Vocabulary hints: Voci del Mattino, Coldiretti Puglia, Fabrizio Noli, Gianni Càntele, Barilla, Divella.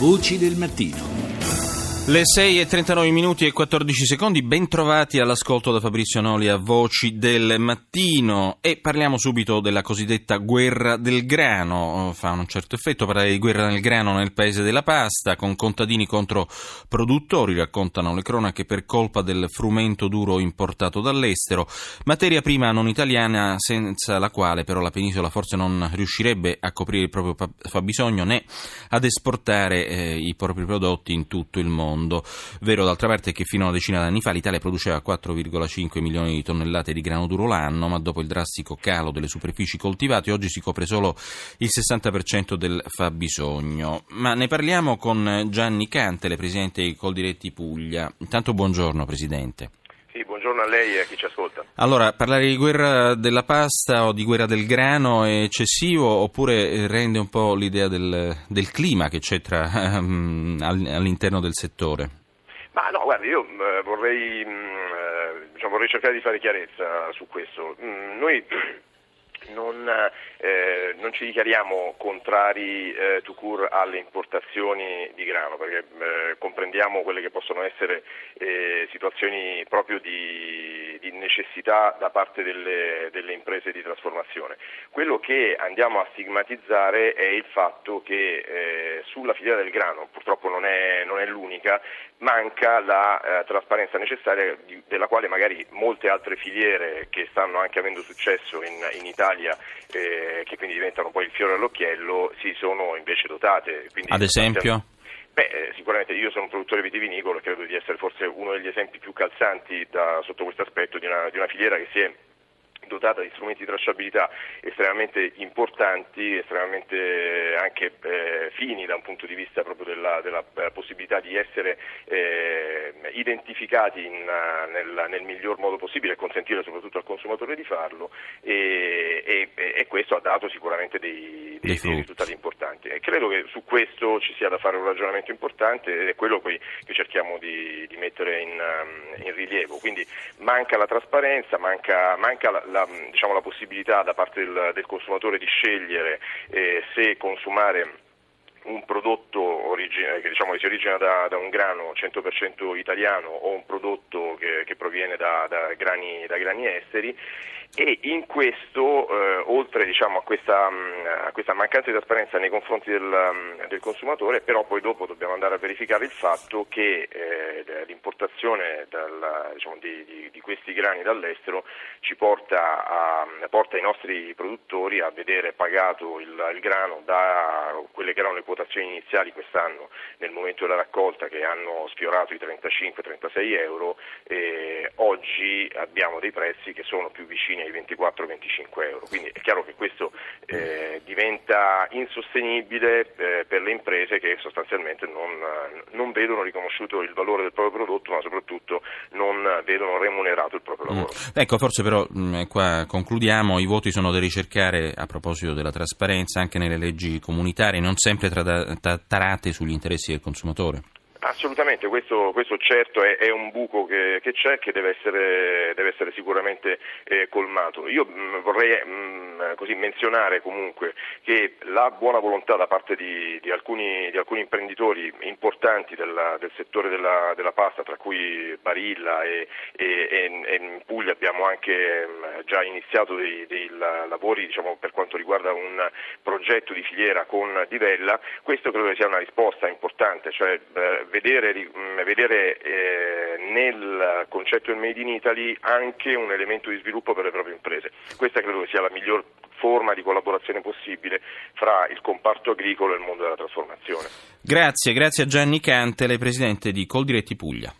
Voci del mattino. Le 6:39 minuti e 14 secondi, bentrovati all'ascolto da Fabrizio Noli a Voci del Mattino, e parliamo subito della cosiddetta guerra del grano. Fa un certo effetto parlare di guerra del grano nel paese della pasta, con contadini contro produttori, raccontano le cronache, per colpa del frumento duro importato dall'estero, materia prima non italiana senza la quale però la penisola forse non riuscirebbe a coprire il proprio fabbisogno né ad esportare i propri prodotti in tutto il mondo. Vero d'altra parte che fino a una decina d'anni fa l'Italia produceva 4,5 milioni di tonnellate di grano duro l'anno, ma dopo il drastico calo delle superfici coltivate oggi si copre solo il 60% del fabbisogno. Ma ne parliamo con Gianni Càntele, presidente di Coldiretti Puglia. Intanto buongiorno Presidente. Sì, buongiorno a lei e a chi ci ascolta. Allora, parlare di guerra della pasta o di guerra del grano è eccessivo, oppure rende un po' l'idea del clima che c'è all'interno del settore? Ma no, guardi, io vorrei cercare di fare chiarezza su questo. Noi non ci dichiariamo contrari tout court alle importazioni di grano, perché comprendiamo quelle che possono essere situazioni proprio di necessità da parte delle imprese di trasformazione. Quello che andiamo a stigmatizzare è il fatto che sulla filiera del grano, purtroppo non è l'unica, manca la trasparenza necessaria, della quale magari molte altre filiere che stanno anche avendo successo in Italia, che quindi diventano poi il fiore all'occhiello, si sono invece dotate. Quindi, ad esempio? Beh, sicuramente io sono un produttore vitivinicolo e credo di essere forse uno degli esempi più calzanti sotto questo aspetto di una filiera che si è dotata di strumenti di tracciabilità estremamente importanti, estremamente anche fini da un punto di vista proprio della possibilità di essere identificati nel miglior modo possibile e consentire soprattutto al consumatore di farlo, e questo ha dato sicuramente dei risultati importanti, e credo che su questo ci sia da fare un ragionamento importante, ed è quello che cerchiamo di mettere in rilievo. Quindi manca la trasparenza, manca la possibilità da parte del consumatore di scegliere se consumare un prodotto che si origina da un grano 100% italiano o un prodotto che proviene da grani esteri, e in questo oltre a questa mancanza di trasparenza nei confronti del consumatore, però poi dopo dobbiamo andare a verificare il fatto che l'importazione di questi grani dall'estero ci porta i nostri produttori a vedere pagato il grano da quelle che erano le quotazioni iniziali quest'anno nel momento della raccolta, che hanno sfiorato i 35-36 euro, e oggi abbiamo dei prezzi che sono più vicini ai 24-25 euro. Quindi è chiaro che questo diventa insostenibile per le imprese che sostanzialmente non vedono riconosciuto il valore del proprio prodotto, ma soprattutto non vedono remunerato il proprio lavoro. Ecco, forse però qua concludiamo, i voti sono da ricercare a proposito della trasparenza anche nelle leggi comunitarie, non sempre tarate sugli interessi del consumatore. Assolutamente, questo certo è un buco che c'è, che deve essere sicuramente colmato. Io vorrei così menzionare comunque che la buona volontà da parte di alcuni imprenditori importanti del settore della pasta, tra cui Barilla, e in Puglia abbiamo anche già iniziato dei lavori per quanto riguarda un progetto di filiera con Divella. Questo credo sia una risposta importante, cioè vedere nel concetto del Made in Italy anche un elemento di sviluppo per le proprie imprese. Questa credo che sia la miglior forma di collaborazione possibile fra il comparto agricolo e il mondo della trasformazione. Grazie a Gianni Càntele, presidente di Coldiretti Puglia.